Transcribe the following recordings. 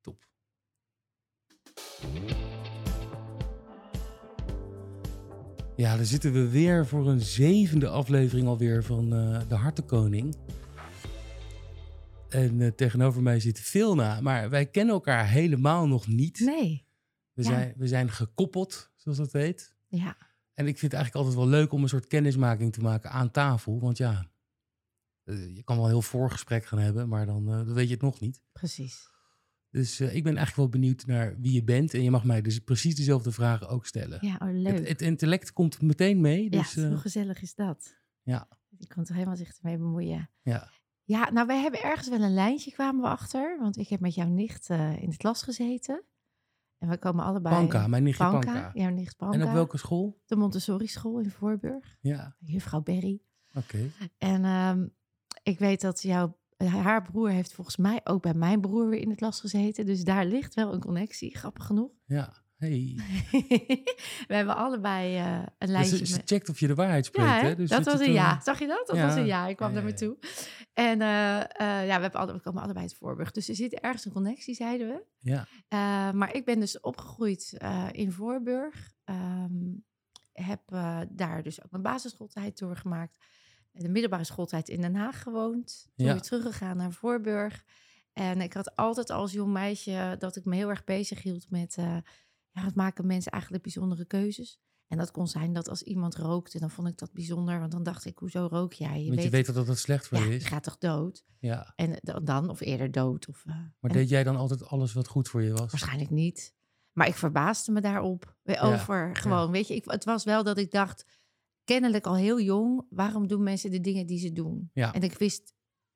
Top. Ja, dan zitten we weer voor een 7e aflevering alweer van De Hartenkoning. En tegenover mij zit Vilna, maar wij kennen elkaar helemaal nog niet. Nee. We zijn gekoppeld, zoals dat heet. Ja. En ik vind het eigenlijk altijd wel leuk om een soort kennismaking te maken aan tafel. Want ja, je kan wel een heel voorgesprek gaan hebben, maar dan weet je het nog niet. Precies. Dus ik ben eigenlijk wel benieuwd naar wie je bent. En je mag mij dus precies dezelfde vragen ook stellen. Ja, leuk. Het intellect komt meteen mee. Dus, ja, hoe gezellig is dat? Ja. Je kon toch helemaal zich ermee bemoeien. Ja. Ja, nou, wij hebben ergens wel een lijntje, kwamen we achter. Want ik heb met jouw nicht in de klas gezeten. En we komen allebei... Panka, mijn nichtje Panka. Jouw nicht Panka. En op welke school? De Montessori school in Voorburg. Ja. Juffrouw Berry. Oké. En ik weet dat haar broer heeft volgens mij ook bij mijn broer weer in de klas gezeten. Dus daar ligt wel een connectie, grappig genoeg. Ja, hey. We hebben allebei een lijntje. Dus ze checkt of je de waarheid spreekt, ja, hè? Dus dat was een ja. Zag je dat? Dat was een ja. Ik kwam naar me toe. En we komen allebei uit Voorburg. Dus er zit ergens een connectie, zeiden we. Ja. Maar ik ben dus opgegroeid in Voorburg. Heb daar dus ook mijn basisschooltijd doorgemaakt. De middelbare schooltijd in Den Haag gewoond. Toen weer teruggegaan naar Voorburg. En ik had altijd als jong meisje dat ik me heel erg bezig hield met... het maken mensen eigenlijk bijzondere keuzes. En dat kon zijn dat als iemand rookte, dan vond ik dat bijzonder. Want dan dacht ik, hoezo rook jij? Je weet dat dat slecht voor je is. Je gaat toch dood? Ja. En dan, of eerder dood. Maar deed jij dan altijd alles wat goed voor je was? Waarschijnlijk niet. Maar ik verbaasde me daarop. Het was wel dat ik dacht... kennelijk al heel jong, waarom doen mensen de dingen die ze doen? Ja. En ik wist,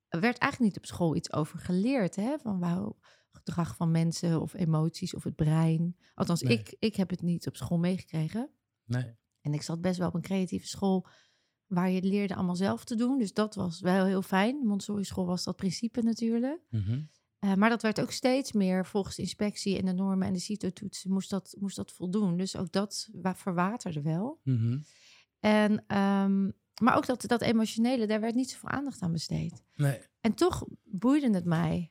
er werd eigenlijk niet op school iets over geleerd, hè? Van gedrag van mensen of emoties of het brein. Althans, ik heb het niet op school meegekregen. Nee. En ik zat best wel op een creatieve school waar je leerde allemaal zelf te doen. Dus dat was wel heel fijn. Montessori school was dat principe natuurlijk. Mm-hmm. Maar dat werd ook steeds meer volgens de inspectie en de normen en de CITO-toetsen moest dat voldoen. Dus ook dat verwaterde wel. Mm-hmm. En, maar ook dat emotionele, daar werd niet zoveel aandacht aan besteed. Nee. En toch boeide het mij.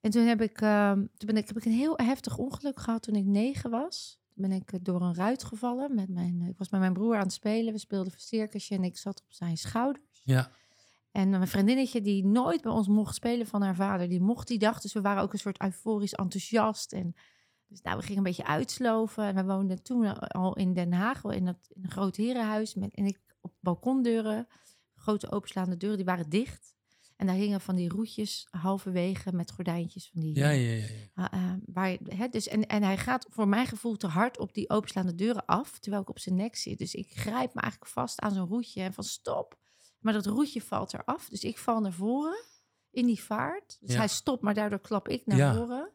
En toen heb ik een heel heftig ongeluk gehad toen ik 9 was. Toen ben ik door een ruit gevallen. Ik was met mijn broer aan het spelen. We speelden circusje en ik zat op zijn schouders. Ja. En mijn vriendinnetje die nooit bij ons mocht spelen van haar vader, die mocht die dag. Dus we waren ook een soort euforisch enthousiast en... Dus we gingen een beetje uitsloven. En we woonden toen al in Den Haag, in een groot herenhuis. Op balkondeuren, grote openslaande deuren, die waren dicht. En daar hingen van die roetjes halverwege met gordijntjes. Van die, en hij gaat voor mijn gevoel te hard op die openslaande deuren af, terwijl ik op zijn nek zit. Dus ik grijp me eigenlijk vast aan zo'n roetje en van stop. Maar dat roetje valt eraf. Dus ik val naar voren in die vaart. Dus hij stopt, maar daardoor klap ik naar voren.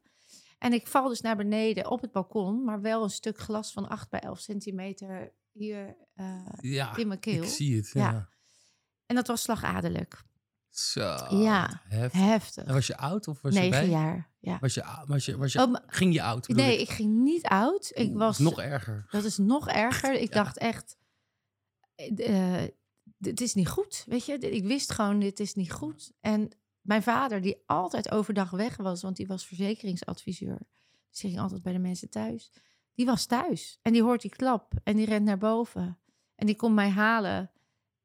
En ik val dus naar beneden op het balkon, maar wel een stuk glas van 8 bij 11 centimeter hier in mijn keel. Ik zie het, ja. En dat was slagaderlijk. Zo, ja, heftig. En was je oud of was 9 je bij? 9 jaar, ja. Ging je oud? Nee, ik ging niet oud. Nog erger. Dat is nog erger. Ik dacht echt, dit is niet goed, weet je. Ik wist gewoon, dit is niet goed. En... mijn vader, die altijd overdag weg was, want die was verzekeringsadviseur. Dus die ging altijd bij de mensen thuis. Die was thuis en die hoort die klap en die rent naar boven. En die komt mij halen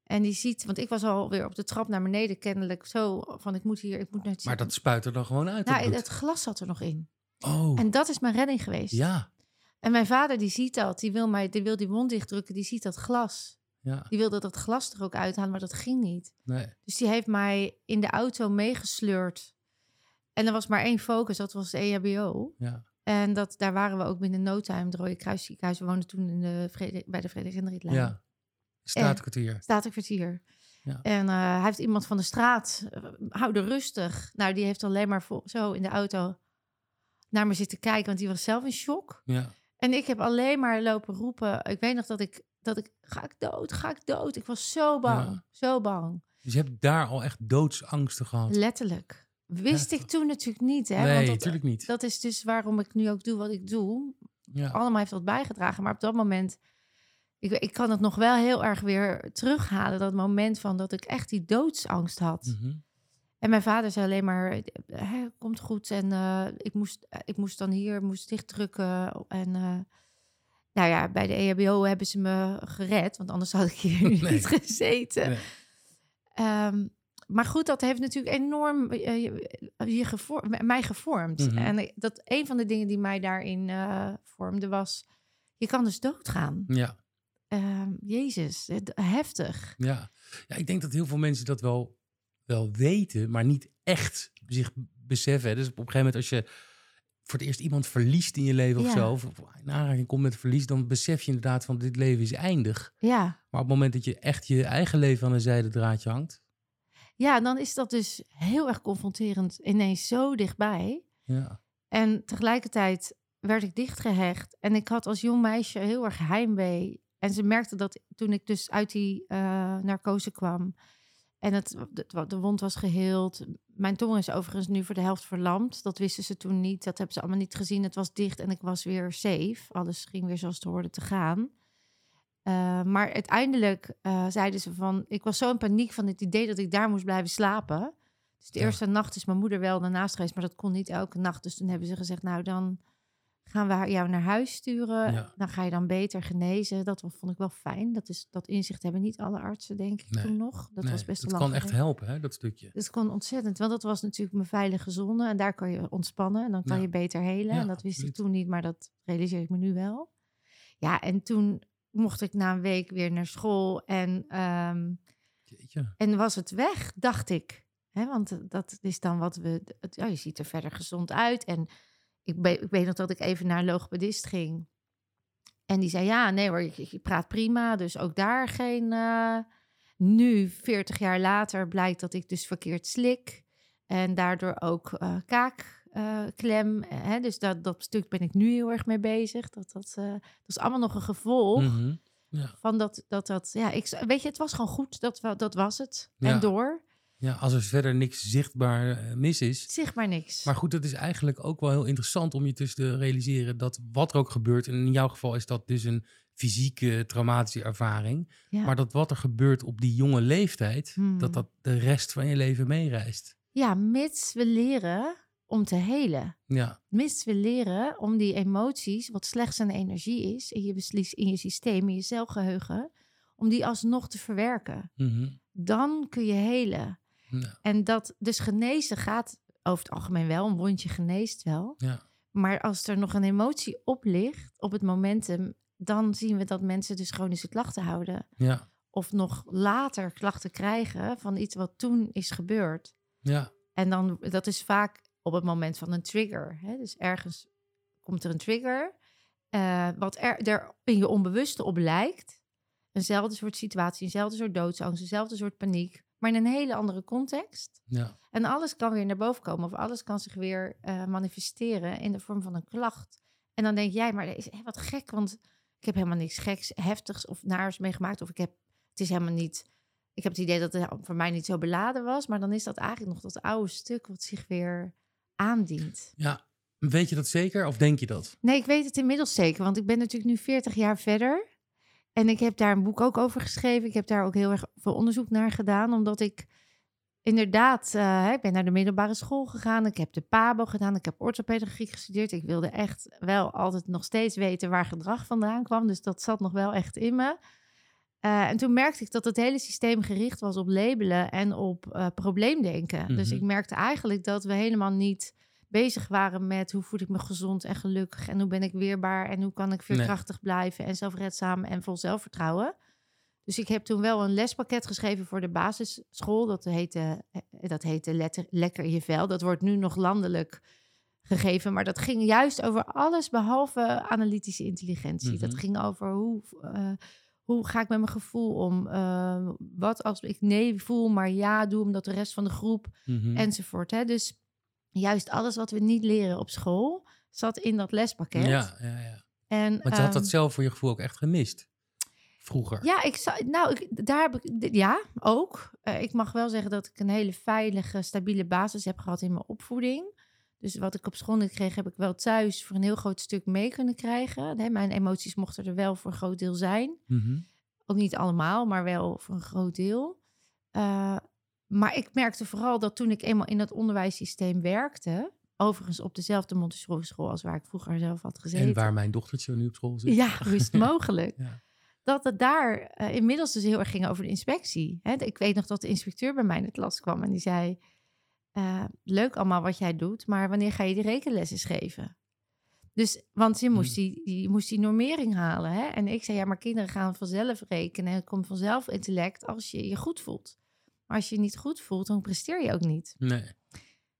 en die ziet... want ik was alweer op de trap naar beneden kennelijk zo van ik moet naar het zitten. Maar dat spuit er dan gewoon uit? Nou, het glas zat er nog in. Oh. En dat is mijn redding geweest. Ja. En mijn vader, die ziet dat, die wil die mond dichtdrukken, die ziet dat glas... Ja. Die wilde dat glas er ook uithalen, maar dat ging niet. Nee. Dus die heeft mij in de auto meegesleurd. En er was maar 1 focus, dat was de EHBO. Ja. En daar waren we ook binnen no time, de Rooie Kruisziekenhuis. We woonden toen bij de Frederik Hendriklaan. Ja, Statenkwartier. Ja. En hij heeft iemand van de straat, houden rustig. Nou, die heeft alleen maar zo in de auto naar me zitten kijken, want die was zelf in shock. Ja. En ik heb alleen maar lopen roepen. Ik weet nog dat ik, ga ik dood? Ik was zo bang, zo bang. Dus je hebt daar al echt doodsangsten gehad? Letterlijk. Wist ik toen natuurlijk niet, hè? Nee, natuurlijk niet. Dat is dus waarom ik nu ook doe wat ik doe. Ja. Allemaal heeft dat bijgedragen, maar op dat moment... Ik kan het nog wel heel erg weer terughalen, dat moment van dat ik echt die doodsangst had. Mm-hmm. En mijn vader zei alleen maar, hij komt goed. En ik moest dan hier, moest dichtdrukken. En nou ja, bij de EHBO hebben ze me gered. Want anders had ik hier niet gezeten. Nee. Maar goed, dat heeft natuurlijk enorm mij gevormd. Mm-hmm. En dat een van de dingen die mij daarin vormde was... je kan dus doodgaan. Ja. Jezus, heftig. Ja. Ja, ik denk dat heel veel mensen dat wel weten... maar niet echt zich beseffen. Dus op een gegeven moment als je voor het eerst iemand verliest in je leven of zo... of in aanraking komt met verlies... dan besef je inderdaad van dit leven is eindig. Ja. Maar op het moment dat je echt je eigen leven aan een zijden draadje hangt... Ja, dan is dat dus heel erg confronterend, ineens zo dichtbij. Ja. En tegelijkertijd werd ik dichtgehecht. En ik had als jong meisje heel erg heimwee. En ze merkte dat toen ik dus uit die narcose kwam... en de wond was geheeld. Mijn tong is overigens nu voor de helft verlamd. Dat wisten ze toen niet, dat hebben ze allemaal niet gezien. Het was dicht en ik was weer safe. Alles ging weer zoals het hoorde te gaan... maar uiteindelijk zeiden ze van... Ik was zo in paniek van het idee dat ik daar moest blijven slapen. Dus de eerste nacht is mijn moeder wel daarnaast geweest... maar dat kon niet elke nacht. Dus toen hebben ze gezegd... nou, dan gaan we jou naar huis sturen. Ja. Dan ga je dan beter genezen. Dat vond ik wel fijn. Dat inzicht hebben niet alle artsen, denk ik, toen nog. Dat was best lastig. Het kan echt helpen, hè, dat stukje. Het kon ontzettend. Want dat was natuurlijk mijn veilige zone. En daar kan je ontspannen. En dan kan je beter helen. Ja, en dat wist ik toen niet, maar dat realiseer ik me nu wel. Ja, en toen... mocht ik na een week weer naar school en was het weg, dacht ik. Hè, want dat is dan wat je ziet er verder gezond uit. En ik weet nog dat ik even naar een logopedist ging. En die zei, ja, nee hoor, je praat prima. Dus ook daar geen... Nu, 40 jaar later, blijkt dat ik dus verkeerd slik. En daardoor ook kaakklem. Dus dat stuk ben ik nu heel erg mee bezig. Dat is allemaal nog een gevolg. Mm-hmm. Ja. Van dat. Ja, weet je, het was gewoon goed. Dat was het. Ja. En door. Ja, als er verder niks zichtbaar mis is. Zichtbaar niks. Maar goed, dat is eigenlijk ook wel heel interessant om je tussen te realiseren dat wat er ook gebeurt. En in jouw geval is dat dus een fysieke traumatische ervaring. Ja. Maar dat wat er gebeurt op die jonge leeftijd, dat de rest van je leven meereist. Ja, mits we leren om te helen. Ja. Mits we leren om die emoties, wat slechts een energie is... en je beslies in je systeem, in je celgeheugen... om die alsnog te verwerken. Mm-hmm. Dan kun je helen. Ja. En dat dus genezen gaat over het algemeen wel. Een wondje geneest wel. Ja. Maar als er nog een emotie op ligt, op het momentum... dan zien we dat mensen dus chronische klachten houden. Ja. Of nog later klachten krijgen van iets wat toen is gebeurd. Ja. En dan, dat is vaak... op het moment van een trigger. Hè? Dus ergens komt er een trigger... wat er in je onbewuste op lijkt. Eenzelfde soort situatie, eenzelfde soort doodsangst... eenzelfde soort paniek, maar in een hele andere context. Ja. En alles kan weer naar boven komen... of alles kan zich weer manifesteren in de vorm van een klacht. En dan denk jij, maar is wat gek... want ik heb helemaal niks geks, heftigs of naars meegemaakt... of het is helemaal niet... Ik heb het idee dat het voor mij niet zo beladen was... maar dan is dat eigenlijk nog dat oude stuk... wat zich weer... aandient. Ja, weet je dat zeker of denk je dat? Nee, ik weet het inmiddels zeker, want ik ben natuurlijk nu 40 jaar verder. En ik heb daar een boek ook over geschreven. Ik heb daar ook heel erg veel onderzoek naar gedaan, omdat ik inderdaad... ik ben naar de middelbare school gegaan, ik heb de PABO gedaan, ik heb orthopedagogiek gestudeerd. Ik wilde echt wel altijd nog steeds weten waar gedrag vandaan kwam, dus dat zat nog wel echt in me. En toen merkte ik dat het hele systeem gericht was op labelen en op probleemdenken. Mm-hmm. Dus ik merkte eigenlijk dat we helemaal niet bezig waren met... hoe voel ik me gezond en gelukkig en hoe ben ik weerbaar... en hoe kan ik veerkrachtig blijven en zelfredzaam en vol zelfvertrouwen. Dus ik heb toen wel een lespakket geschreven voor de basisschool. Dat heette Lekker je Vel. Dat wordt nu nog landelijk gegeven. Maar dat ging juist over alles behalve analytische intelligentie. Mm-hmm. Dat ging over hoe ga ik met mijn gevoel om? Wat als ik nee voel, maar ja doe... omdat de rest van de groep, enzovoort. Hè? Dus juist alles wat we niet leren op school... zat in dat lespakket. Ja. En, maar je had dat zelf voor je gevoel ook echt gemist? Vroeger. Ja, ook. Ik mag wel zeggen dat ik een hele veilige, stabiele basis heb gehad... in mijn opvoeding. Dus wat ik op school niet kreeg... heb ik wel thuis voor een heel groot stuk mee kunnen krijgen. Nee, mijn emoties mochten er wel voor een groot deel zijn. Mm-hmm. Ook niet allemaal, maar wel voor een groot deel. Maar ik merkte vooral dat toen ik eenmaal in dat onderwijssysteem werkte... Overigens op dezelfde Montessori school als waar ik vroeger zelf had gezeten. En waar mijn dochtertje nu op school zit. Ja, rust mogelijk. Ja. Dat het daar inmiddels dus heel erg ging over de inspectie. Hè? Ik weet nog dat de inspecteur bij mij in de klas kwam en die zei... Leuk allemaal wat jij doet, maar wanneer ga je die rekenlessen geven? Dus, want je moest die normering halen. Hè? En ik zei, ja, maar kinderen gaan vanzelf rekenen... en het komt vanzelf intellect als je je goed voelt. Maar als je je niet goed voelt, dan presteer je ook niet. Nee.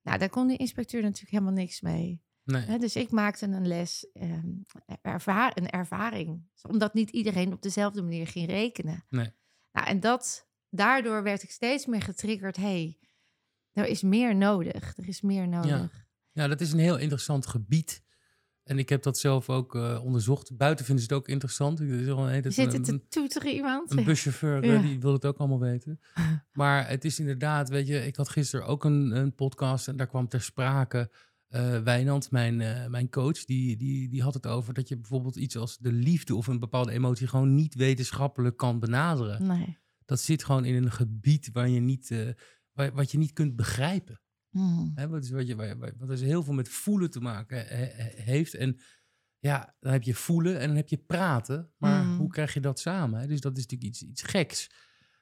Nou, daar kon de inspecteur natuurlijk helemaal niks mee. Nee. He, dus ik maakte een les, een ervaring. Omdat niet iedereen op dezelfde manier ging rekenen. Nee. Nou, en daardoor werd ik steeds meer getriggerd. Hey, er is meer nodig. Er is meer nodig. Ja, ja, dat is een heel interessant gebied. En ik heb dat zelf ook onderzocht. Buiten vinden ze het ook interessant. Zit het te toeteren iemand? Een buschauffeur, ja. Die wil het ook allemaal weten. Maar het is inderdaad, weet je... Ik had gisteren ook een podcast en daar kwam ter sprake... Wijnand, mijn coach, die had het over... dat je bijvoorbeeld iets als de liefde of een bepaalde emotie... gewoon niet wetenschappelijk kan benaderen. Nee. Dat zit gewoon in een gebied waar je niet, wat je niet kunt begrijpen. He, wat is heel veel met voelen te maken heeft. En ja, dan heb je voelen en dan heb je praten. Maar hoe krijg je dat samen? He? Dus dat is natuurlijk iets geks.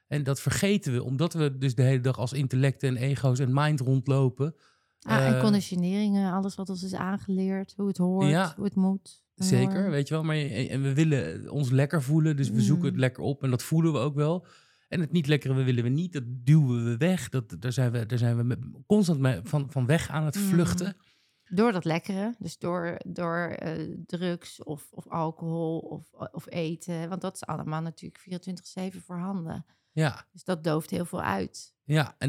En dat vergeten we, omdat we dus de hele dag als intellecten en ego's en mind rondlopen. En conditioneringen, alles wat ons is aangeleerd. Hoe het hoort, ja, hoe het moet. Zeker, hoort. Weet je wel. Maar en we willen ons lekker voelen, dus we zoeken het lekker op. En dat voelen we ook wel. En het niet lekkere willen we niet, dat duwen we weg. Daar zijn we constant van weg aan het vluchten. Door dat lekkere, dus door drugs of alcohol of eten. Want dat is allemaal natuurlijk 24/7 voorhanden. Ja. Dus dat dooft heel veel uit. Ja, en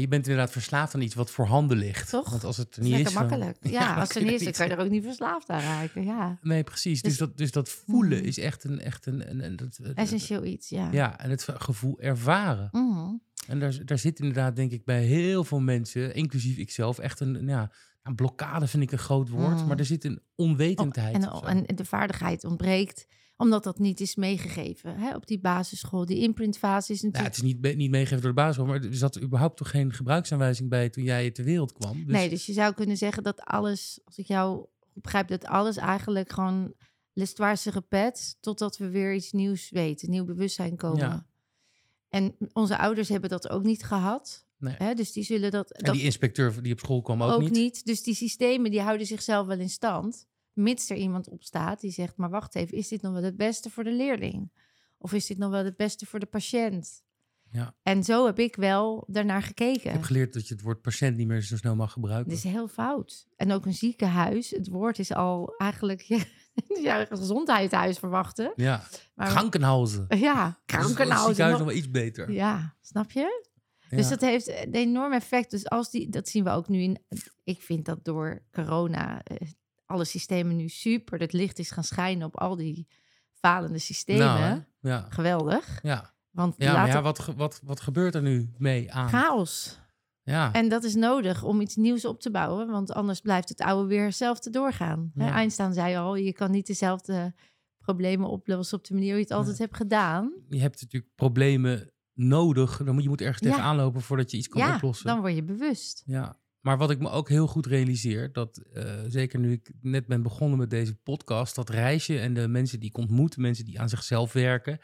je bent inderdaad verslaafd aan iets wat voorhanden ligt. Toch? Want als het er niet is... makkelijk. Ja, als het er niet is, dan kan je er ook niet verslaafd aan raken. Ja. Nee, precies. Dus dat voelen is echt een essentieel iets, ja. Ja, en het gevoel ervaren. Mm-hmm. En daar zit inderdaad, denk ik, bij heel veel mensen, inclusief ikzelf, echt een blokkade vind ik een groot woord. Maar er zit een onwetendheid. En de vaardigheid ontbreekt... Omdat dat niet is meegegeven. Hè? Op die basisschool, die imprintfase is natuurlijk... Ja, het is niet meegegeven door de basisschool... maar er zat überhaupt toch geen gebruiksaanwijzing bij... toen jij ter wereld kwam. Dus... Nee, dus je zou kunnen zeggen dat alles... als ik jou begrijp, dat alles eigenlijk gewoon... l'histoire se répète... totdat we weer iets nieuws weten, nieuw bewustzijn komen. Ja. En onze ouders hebben dat ook niet gehad... Nee. Hè, dus die zullen dat... En die inspecteur die op school kwam ook niet. Ook niet, dus die systemen die houden zichzelf wel in stand... mits er iemand op staat die zegt... maar wacht even, is dit nog wel het beste voor de leerling? Of is dit nog wel het beste voor de patiënt? Ja. En zo heb ik wel daarnaar gekeken. Ik heb geleerd dat je het woord patiënt niet meer zo snel mag gebruiken. Dat is heel fout. En ook een ziekenhuis, het woord is al eigenlijk... Ja, een gezondheidshuis verwachten. Ja, maar krankenhuizen. Ja, krankenhuizen. Het ziekenhuis nog wel iets beter. Ja, snap je? Ja. Dus dat heeft een enorm effect. Dus dat zien we ook nu in... Ik vind dat door corona... alle systemen nu super. Het licht is gaan schijnen op al die falende systemen. Nou, ja. Geweldig. Ja, want wat gebeurt er nu mee aan? Chaos. Ja. En dat is nodig om iets nieuws op te bouwen. Want anders blijft het oude weer hetzelfde doorgaan. Ja. Einstein zei al, je kan niet dezelfde problemen oplossen... op de manier hoe je het altijd hebt gedaan. Je hebt natuurlijk problemen nodig. Je moet ergens tegenaan lopen voordat je iets kan oplossen. Ja, dan word je bewust. Ja. Maar wat ik me ook heel goed realiseer, dat zeker nu ik net ben begonnen met deze podcast, dat reisje en de mensen die ik ontmoet, mensen die aan zichzelf werken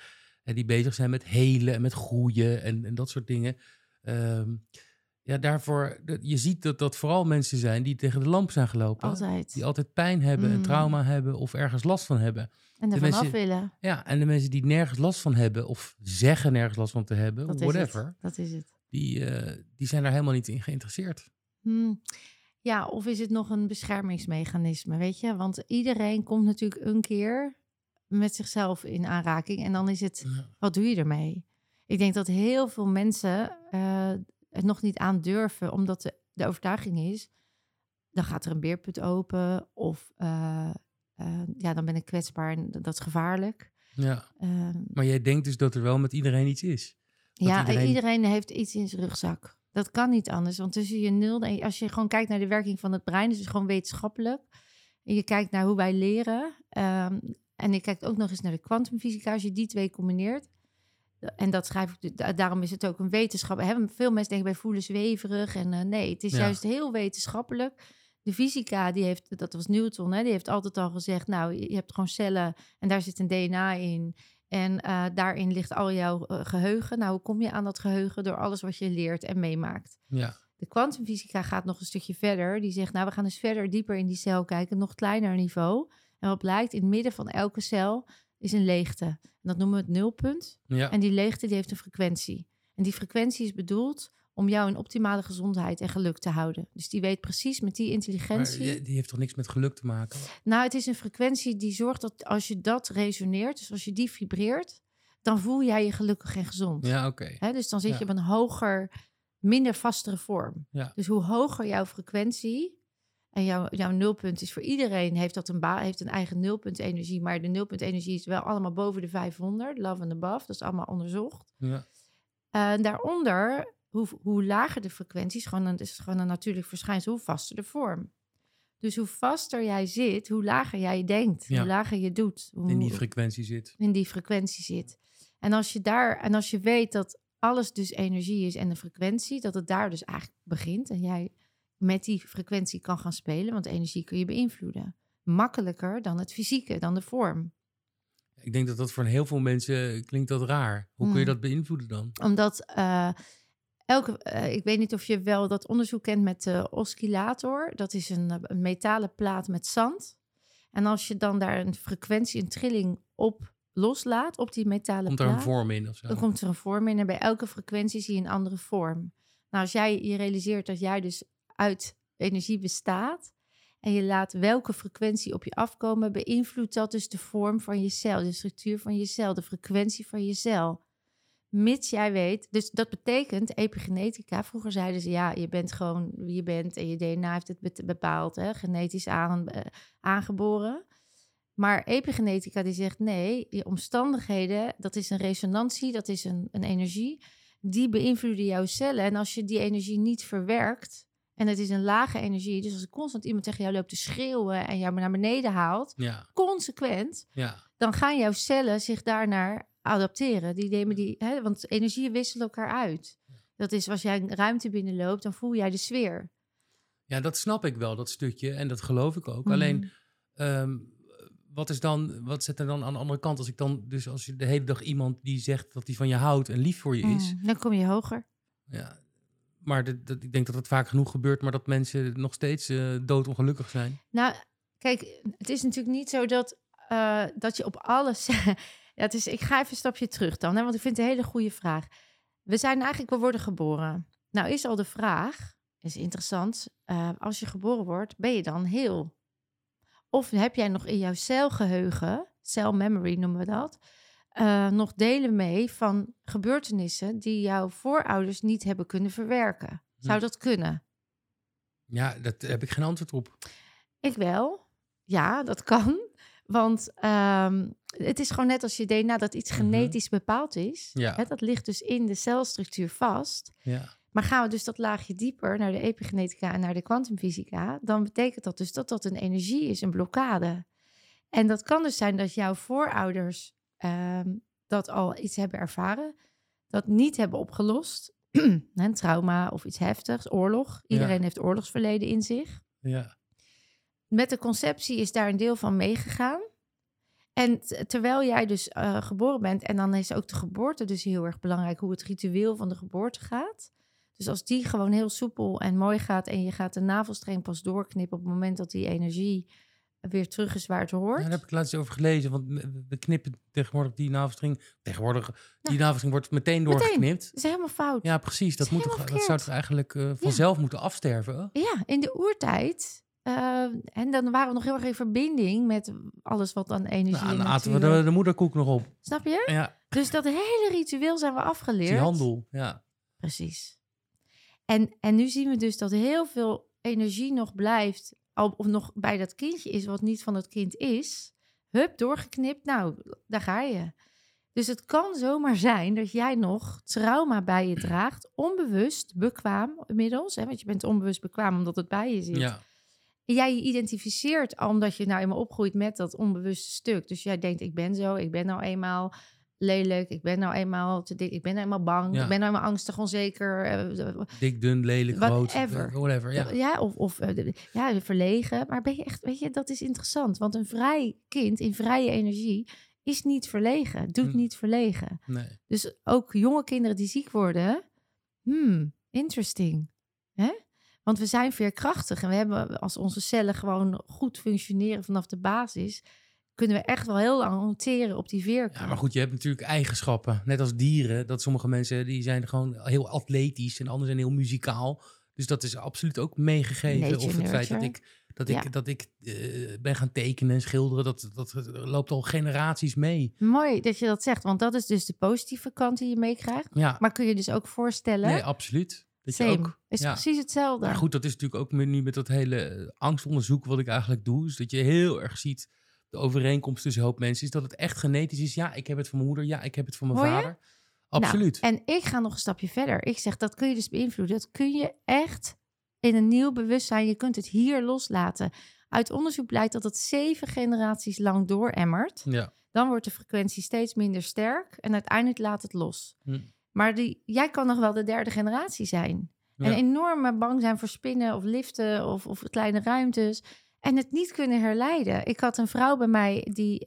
en die bezig zijn met helen en met groeien en dat soort dingen. Je ziet dat vooral mensen zijn die tegen de lamp zijn gelopen. Altijd. Die altijd pijn hebben, een trauma hebben of ergens last van hebben. En ervan af willen. Ja, en de mensen die nergens last van hebben of zeggen nergens last van te hebben, dat whatever. Dat is het. Die zijn daar helemaal niet in geïnteresseerd. Ja, of is het nog een beschermingsmechanisme, weet je? Want iedereen komt natuurlijk een keer met zichzelf in aanraking. En dan is het, wat doe je ermee? Ik denk dat heel veel mensen het nog niet aandurven, omdat de overtuiging is... dan gaat er een beerput open of dan ben ik kwetsbaar en dat is gevaarlijk. Ja. Maar jij denkt dus dat er wel met iedereen iets is? Dat ja, iedereen heeft iets in zijn rugzak. Dat kan niet anders, want tussen je 0 en... Als je gewoon kijkt naar de werking van het brein, dus het is gewoon wetenschappelijk. En je kijkt naar hoe wij leren. En je kijkt ook nog eens naar de kwantumfysica. Als je die twee combineert, En dat schrijf ik, daarom is het ook een wetenschap. Veel mensen denken bij voelen zweverig. En nee, het is juist heel wetenschappelijk. De fysica, die heeft, dat was Newton, hè, die heeft altijd al gezegd... nou, je hebt gewoon cellen en daar zit een DNA in. En daarin ligt al jouw geheugen. Nou, hoe kom je aan dat geheugen? Door alles wat je leert en meemaakt. Ja. De kwantumfysica gaat nog een stukje verder. Die zegt, nou, we gaan eens verder, dieper in die cel kijken. Nog kleiner niveau. En wat blijkt, in het midden van elke cel is een leegte. En dat noemen we het nulpunt. Ja. En die leegte, die heeft een frequentie. En die frequentie is bedoeld om jou in optimale gezondheid en geluk te houden. Dus die weet precies met die intelligentie... Maar die heeft toch niks met geluk te maken? Nou, het is een frequentie die zorgt dat als je dat resoneert... dus als je die vibreert, dan voel jij je gelukkig en gezond. Ja, oké. Okay. Dus dan zit je op een hoger, minder vastere vorm. Ja. Dus hoe hoger jouw frequentie... En jouw nulpunt is voor iedereen, heeft een eigen nulpunt energie. Maar de nulpunt energie is wel allemaal boven de 500. Love and above, dat is allemaal onderzocht. Ja. Daaronder, hoe lager de frequentie is, het is gewoon een natuurlijk verschijnsel, hoe vaster de vorm. Dus hoe vaster jij zit, hoe lager jij denkt, hoe lager je doet. In die frequentie zit. En als je weet dat alles dus energie is en een frequentie, dat het daar dus eigenlijk begint en jij... met die frequentie kan gaan spelen, want energie kun je beïnvloeden. Makkelijker dan het fysieke, dan de vorm. Ik denk dat voor heel veel mensen klinkt dat raar. Hoe kun je dat beïnvloeden dan? Omdat ik weet niet of je wel dat onderzoek kent met de oscillator. Dat is een metalen plaat met zand. En als je dan daar een frequentie, een trilling op loslaat, op die metalen plaat... Komt er een vorm in of zo? Dan komt er een vorm in en bij elke frequentie zie je een andere vorm. Nou, als jij je realiseert dat jij dus uit energie bestaat en je laat welke frequentie op je afkomen, beïnvloedt dat dus de vorm van je cel, de structuur van je cel, de frequentie van je cel. Mits jij weet, dus dat betekent epigenetica. Vroeger zeiden ze, ja, je bent gewoon wie je bent en je DNA heeft het bepaald, hè, genetisch aangeboren. Maar epigenetica die zegt, nee, je omstandigheden, dat is een resonantie, dat is een energie, die beïnvloeden jouw cellen. En als je die energie niet verwerkt, en het is een lage energie. Dus als er constant iemand tegen jou loopt te schreeuwen en jou naar beneden haalt, consequent, dan gaan jouw cellen zich daarnaar adapteren. Want energieën wisselen elkaar uit. Dat is als jij een ruimte binnenloopt, dan voel jij de sfeer. Ja, dat snap ik wel, dat stukje. En dat geloof ik ook. Alleen, wat zit er dan aan de andere kant? Als je de hele dag iemand die zegt dat hij van je houdt en lief voor je is. Dan kom je hoger. Ja. Maar ik denk dat het vaak genoeg gebeurt, maar dat mensen nog steeds doodongelukkig zijn. Nou, kijk, het is natuurlijk niet zo dat je op alles... Ik ga even een stapje terug dan, hè, want ik vind het een hele goede vraag. We worden geboren. Nou is al de vraag, is interessant, als je geboren wordt, ben je dan heel? Of heb jij nog in jouw celgeheugen, cell memory noemen we dat... nog delen mee van gebeurtenissen die jouw voorouders niet hebben kunnen verwerken. Zou dat kunnen? Ja, dat heb ik geen antwoord op. Ik wel. Ja, dat kan. Want het is gewoon net als je DNA dat iets genetisch bepaald is. Ja. Hè, dat ligt dus in de celstructuur vast. Ja. Maar gaan we dus dat laagje dieper naar de epigenetica en naar de kwantumfysica... dan betekent dat dus dat dat een energie is, een blokkade. En dat kan dus zijn dat jouw voorouders... dat al iets hebben ervaren, dat niet hebben opgelost. Een trauma of iets heftigs, oorlog. Iedereen heeft oorlogsverleden in zich. Ja. Met de conceptie is daar een deel van meegegaan. En terwijl jij dus geboren bent, en dan is ook de geboorte dus heel erg belangrijk, hoe het ritueel van de geboorte gaat. Dus als die gewoon heel soepel en mooi gaat en je gaat de navelstreng pas doorknippen op het moment dat die energie... weer teruggezwaard hoort. Ja, daar heb ik laatst over gelezen, want we knippen tegenwoordig die navelstreng. Die navelstreng wordt meteen doorgeknipt. Dat is helemaal fout. Ja, precies. Dat zou toch eigenlijk vanzelf moeten afsterven? Ja, in de oertijd. En dan waren we nog heel erg in verbinding met alles wat aan energie... Nou, dan aten we de moederkoek nog op. Snap je? Ja. Dus dat hele ritueel zijn we afgeleerd. Die handel, ja. Precies. En nu zien we dus dat heel veel energie nog blijft... of nog bij dat kindje is wat niet van dat kind is... hup, doorgeknipt, nou, daar ga je. Dus het kan zomaar zijn dat jij nog trauma bij je draagt... onbewust, bekwaam inmiddels... Hè, want je bent onbewust bekwaam omdat het bij je zit. Ja. En jij je identificeert omdat je nou eenmaal opgroeit met dat onbewuste stuk. Dus jij denkt, ik ben zo, ik ben nou eenmaal... lelijk, ik ben nou eenmaal te dik, ik ben nou eenmaal bang, ja. Ik ben nou eenmaal angstig, onzeker. Dik, dun, lelijk, groot, whatever. Ja, ja of verlegen. Maar ben je echt, weet je, dat is interessant. Want een vrij kind in vrije energie is niet verlegen, doet niet verlegen. Nee. Dus ook jonge kinderen die ziek worden, interesting, hè? Want we zijn veerkrachtig en we hebben, als onze cellen gewoon goed functioneren vanaf de basis, kunnen we echt wel heel lang hanteren op die veerkracht. Ja, maar goed, je hebt natuurlijk eigenschappen. Net als dieren, dat sommige mensen, die zijn gewoon heel atletisch en anderen zijn heel muzikaal. Dus dat is absoluut ook meegegeven. Nature, of het feit dat ik ben gaan tekenen en schilderen, dat loopt al generaties mee. Mooi dat je dat zegt, want dat is dus de positieve kant die je meekrijgt. Ja. Maar kun je dus ook voorstellen... Nee, absoluut. Dat je ook, is precies hetzelfde. Maar goed, dat is natuurlijk ook nu met dat hele angstonderzoek wat ik eigenlijk doe. Dus dat je heel erg ziet, de overeenkomst tussen een hoop mensen is dat het echt genetisch is. Ja, ik heb het van mijn moeder. Ja, ik heb het van mijn vader. Absoluut. Nou, en ik ga nog een stapje verder. Ik zeg, dat kun je dus beïnvloeden. Dat kun je echt in een nieuw bewustzijn. Je kunt het hier loslaten. Uit onderzoek blijkt dat het 7 generaties lang dooremmert. Ja. Dan wordt de frequentie steeds minder sterk. En uiteindelijk laat het los. Maar jij kan nog wel de 3e generatie zijn. Ja. En enorm bang zijn voor spinnen of liften of kleine ruimtes. En het niet kunnen herleiden. Ik had een vrouw bij mij die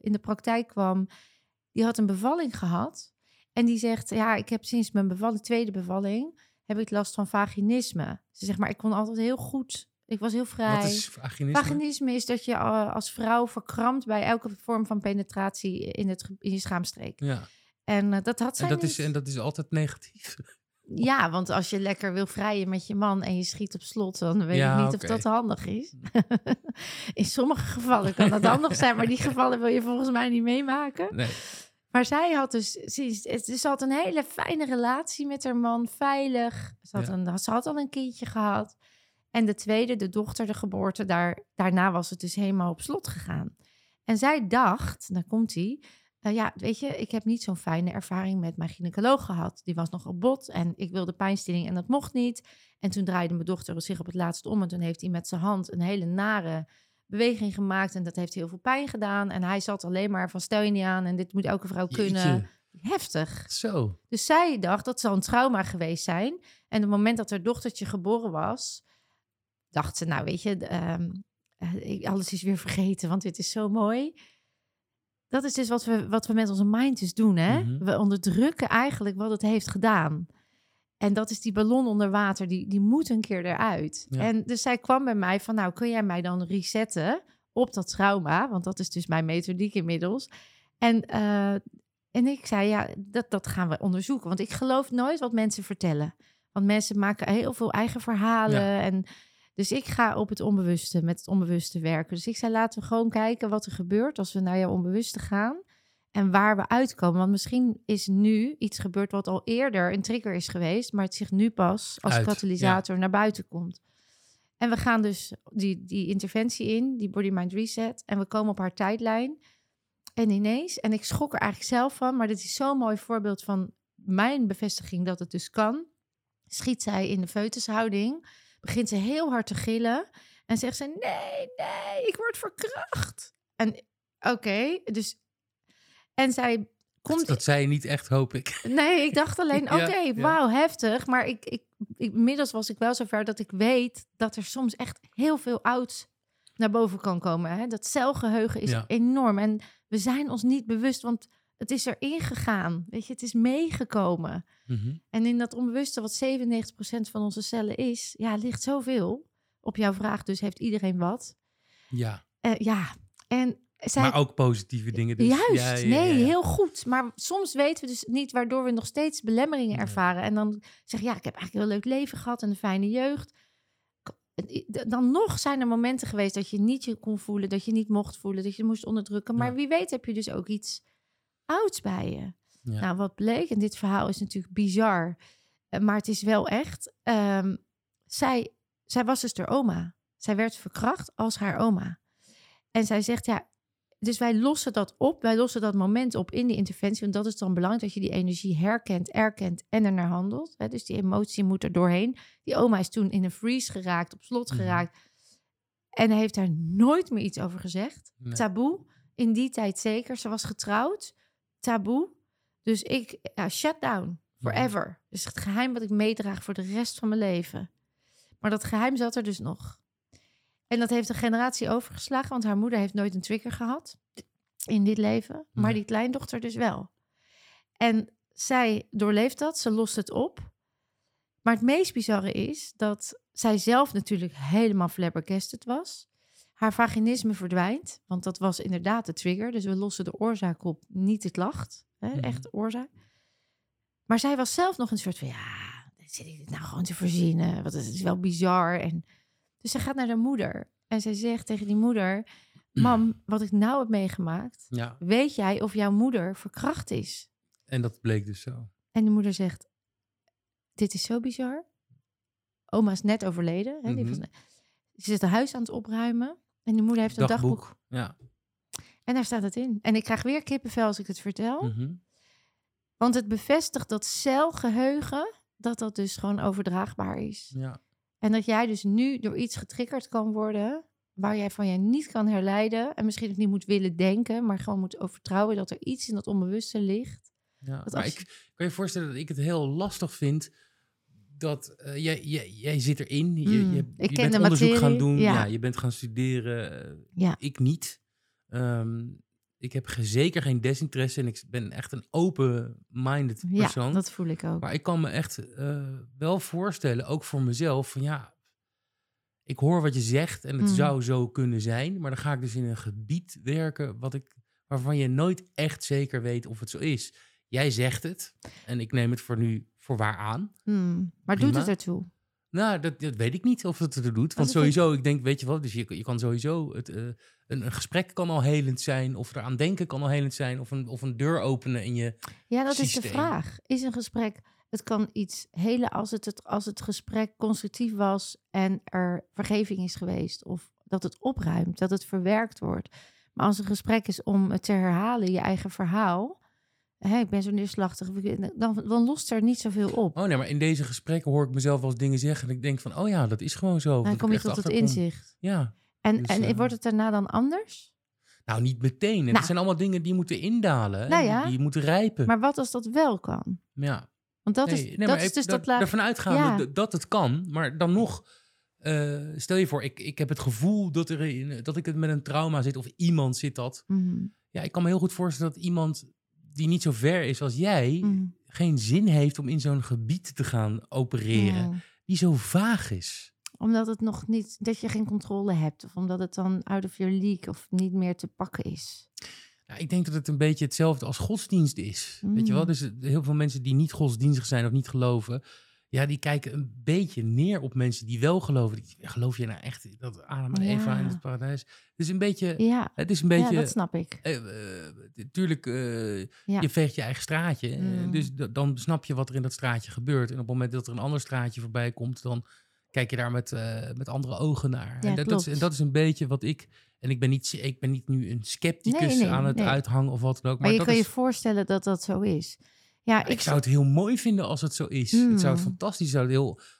in de praktijk kwam. Die had een bevalling gehad. En die zegt, ja, ik heb sinds mijn tweede bevalling heb ik last van vaginisme. Ze zegt, maar ik kon altijd heel goed. Ik was heel vrij. Wat is vaginisme? Vaginisme is dat je als vrouw verkrampt bij elke vorm van penetratie in je schaamstreek. Ja. En dat had zij niet. En dat is altijd negatief. Ja, want als je lekker wil vrijen met je man en je schiet op slot, dan weet ik niet of dat handig is. In sommige gevallen kan dat handig zijn, maar die gevallen wil je volgens mij niet meemaken. Nee. Maar zij had ze had een hele fijne relatie met haar man, veilig. Ze had al een kindje gehad. En de tweede, de dochter, de geboorte, daarna was het dus helemaal op slot gegaan. En zij dacht, daar komt hij. Ja, weet je, ik heb niet zo'n fijne ervaring met mijn gynaecoloog gehad. Die was nog op bot en ik wilde pijnstilling en dat mocht niet. En toen draaide mijn dochter zich op het laatst om en toen heeft hij met zijn hand een hele nare beweging gemaakt. En dat heeft heel veel pijn gedaan. En hij zat alleen maar van stel je niet aan en dit moet elke vrouw kunnen. Jeetje. Heftig. Zo. Dus zij dacht, dat zal een trauma geweest zijn. En op het moment dat haar dochtertje geboren was, dacht ze, nou weet je, alles is weer vergeten, want dit is zo mooi. Dat is dus wat we met onze mind dus doen, hè? Mm-hmm. We onderdrukken eigenlijk wat het heeft gedaan. En dat is die ballon onder water, die moet een keer eruit. Ja. En dus zij kwam bij mij van, nou, kun jij mij dan resetten op dat trauma? Want dat is dus mijn methodiek inmiddels. En ik zei, ja, dat gaan we onderzoeken. Want ik geloof nooit wat mensen vertellen. Want mensen maken heel veel eigen verhalen en... Dus ik ga op het onbewuste, met het onbewuste werken. Dus ik zei, laten we gewoon kijken wat er gebeurt als we naar jouw onbewuste gaan. En waar we uitkomen. Want misschien is nu iets gebeurd wat al eerder een trigger is geweest. Maar het zich nu pas als katalysator naar buiten komt. En we gaan dus die interventie in, die body-mind reset. En we komen op haar tijdlijn. En ineens, en ik schrok er eigenlijk zelf van. Maar dit is zo'n mooi voorbeeld van mijn bevestiging dat het dus kan. Schiet zij in de foetushouding. Begint ze heel hard te gillen en zegt ze, nee, ik word verkracht. En dus... En zij komt... Dat zei je niet echt, hoop ik. Nee, ik dacht alleen, wauw, heftig. Maar ik, inmiddels was ik wel zover dat ik weet dat er soms echt heel veel ouds naar boven kan komen. Hè? Dat celgeheugen is enorm. En we zijn ons niet bewust, want het is erin gegaan. Weet je, het is meegekomen. Mm-hmm. En in dat onbewuste, wat 97% van onze cellen is, ligt zoveel. Op jouw vraag dus, heeft iedereen wat? Ja. En zij... Maar ook positieve dingen dus. Juist, heel goed. Maar soms weten we dus niet, waardoor we nog steeds belemmeringen ervaren. En dan zeg je, ik heb eigenlijk een heel leuk leven gehad en een fijne jeugd. Dan nog zijn er momenten geweest dat je niet je kon voelen, dat je niet mocht voelen, dat je moest onderdrukken. Maar wie weet heb je dus ook iets ouds bij je. Ja. Nou, wat bleek, en dit verhaal is natuurlijk bizar, maar het is wel echt. Zij was dus haar oma. Zij werd verkracht als haar oma. En zij zegt, dus wij lossen dat op. Wij lossen dat moment op in die interventie. Want dat is dan belangrijk, dat je die energie herkent, erkent en er naar handelt. Hè? Dus die emotie moet er doorheen. Die oma is toen in een freeze geraakt, op slot geraakt. En heeft daar nooit meer iets over gezegd. Nee. Taboe. In die tijd zeker. Ze was getrouwd. taboe. Dus ik, shut down, forever. Dus het geheim wat ik meedraag voor de rest van mijn leven. Maar dat geheim zat er dus nog. En dat heeft een generatie overgeslagen, want haar moeder heeft nooit een trigger gehad in dit leven. Maar die kleindochter dus wel. En zij doorleeft dat, ze lost het op. Maar het meest bizarre is dat zij zelf natuurlijk helemaal flabbergasted was. Haar vaginisme verdwijnt, want dat was inderdaad de trigger. Dus we lossen de oorzaak op, niet de klacht. Hè, echt de oorzaak. Maar zij was zelf nog een soort van, zit ik dit nou gewoon te verzinnen? Want het is wel bizar. En dus ze gaat naar de moeder. En zij zegt tegen die moeder, mam, wat ik nou heb meegemaakt, weet jij of jouw moeder verkracht is? En dat bleek dus zo. En de moeder zegt, dit is zo bizar. Oma is net overleden. Hè? Die was ze zit het huis aan het opruimen. En de moeder heeft een dagboek. Ja. En daar staat het in. En ik krijg weer kippenvel als ik het vertel. Want het bevestigt dat celgeheugen, dat dus gewoon overdraagbaar is. Ja. En dat jij dus nu door iets getriggerd kan worden, waar jij van niet kan herleiden. En misschien ook niet moet willen denken, maar gewoon moet overtrouwen dat er iets in dat onbewuste ligt. Ja, maar ik kan je voorstellen dat ik het heel lastig vind dat jij zit erin. Je bent onderzoek gaan doen. Ja. Je bent gaan studeren. Ik niet. Ik heb zeker geen desinteresse en ik ben echt een open-minded persoon. Ja, dat voel ik ook. Maar ik kan me echt wel voorstellen, ook voor mezelf, van ik hoor wat je zegt en het zou zo kunnen zijn. Maar dan ga ik dus in een gebied werken waarvan je nooit echt zeker weet of het zo is. Jij zegt het en ik neem het voor nu voorwaar aan. Maar doet het ertoe? Nou, dat weet ik niet of het er doet. Want sowieso, ik denk, weet je wat, dus je kan sowieso een gesprek kan al helend zijn, of eraan denken kan al helend zijn, of een deur openen in je systeem. Is de vraag. Is een gesprek, het kan iets helen als het gesprek constructief was en er vergeving is geweest, of dat het opruimt, dat het verwerkt wordt. Maar als een gesprek is om het te herhalen, je eigen verhaal, ik ben zo neerslachtig, dan lost er niet zoveel op. Oh nee, maar in deze gesprekken hoor ik mezelf wel eens dingen zeggen en ik denk van, dat is gewoon zo. Dan kom je tot het inzicht. Ja. En wordt het daarna dan anders? Nou, niet meteen. Het zijn allemaal dingen die moeten indalen. Die moeten rijpen. Maar wat als dat wel kan? Ja. Want ervan uitgaan dat het kan. Maar dan nog, stel je voor, ik heb het gevoel dat ik het met een trauma zit. Of iemand zit dat. Ja, ik kan me heel goed voorstellen dat iemand die niet zo ver is als jij, geen zin heeft om in zo'n gebied te gaan opereren. Ja. Die zo vaag is. Omdat het nog niet, dat je geen controle hebt. Of omdat het dan out of your league of niet meer te pakken is. Nou, ik denk dat het een beetje hetzelfde als godsdienst is. Weet je wel? Dus heel veel mensen die niet godsdienstig zijn of niet geloven, die kijken een beetje neer op mensen die wel geloven. Geloof je nou echt dat Adam en Eva in het paradijs? Het is een beetje. Ja, dat snap ik. Tuurlijk, je veegt je eigen straatje. Dus dan snap je wat er in dat straatje gebeurt. En op het moment dat er een ander straatje voorbij komt, dan kijk je daar met andere ogen naar. Ja, en dat is een beetje wat ik. En ik ben niet nu een scepticus aan het uithangen of wat dan ook. Maar je kan je voorstellen dat dat zo is. Ja, ik zou het heel mooi vinden als het zo is. Het zou fantastisch zijn.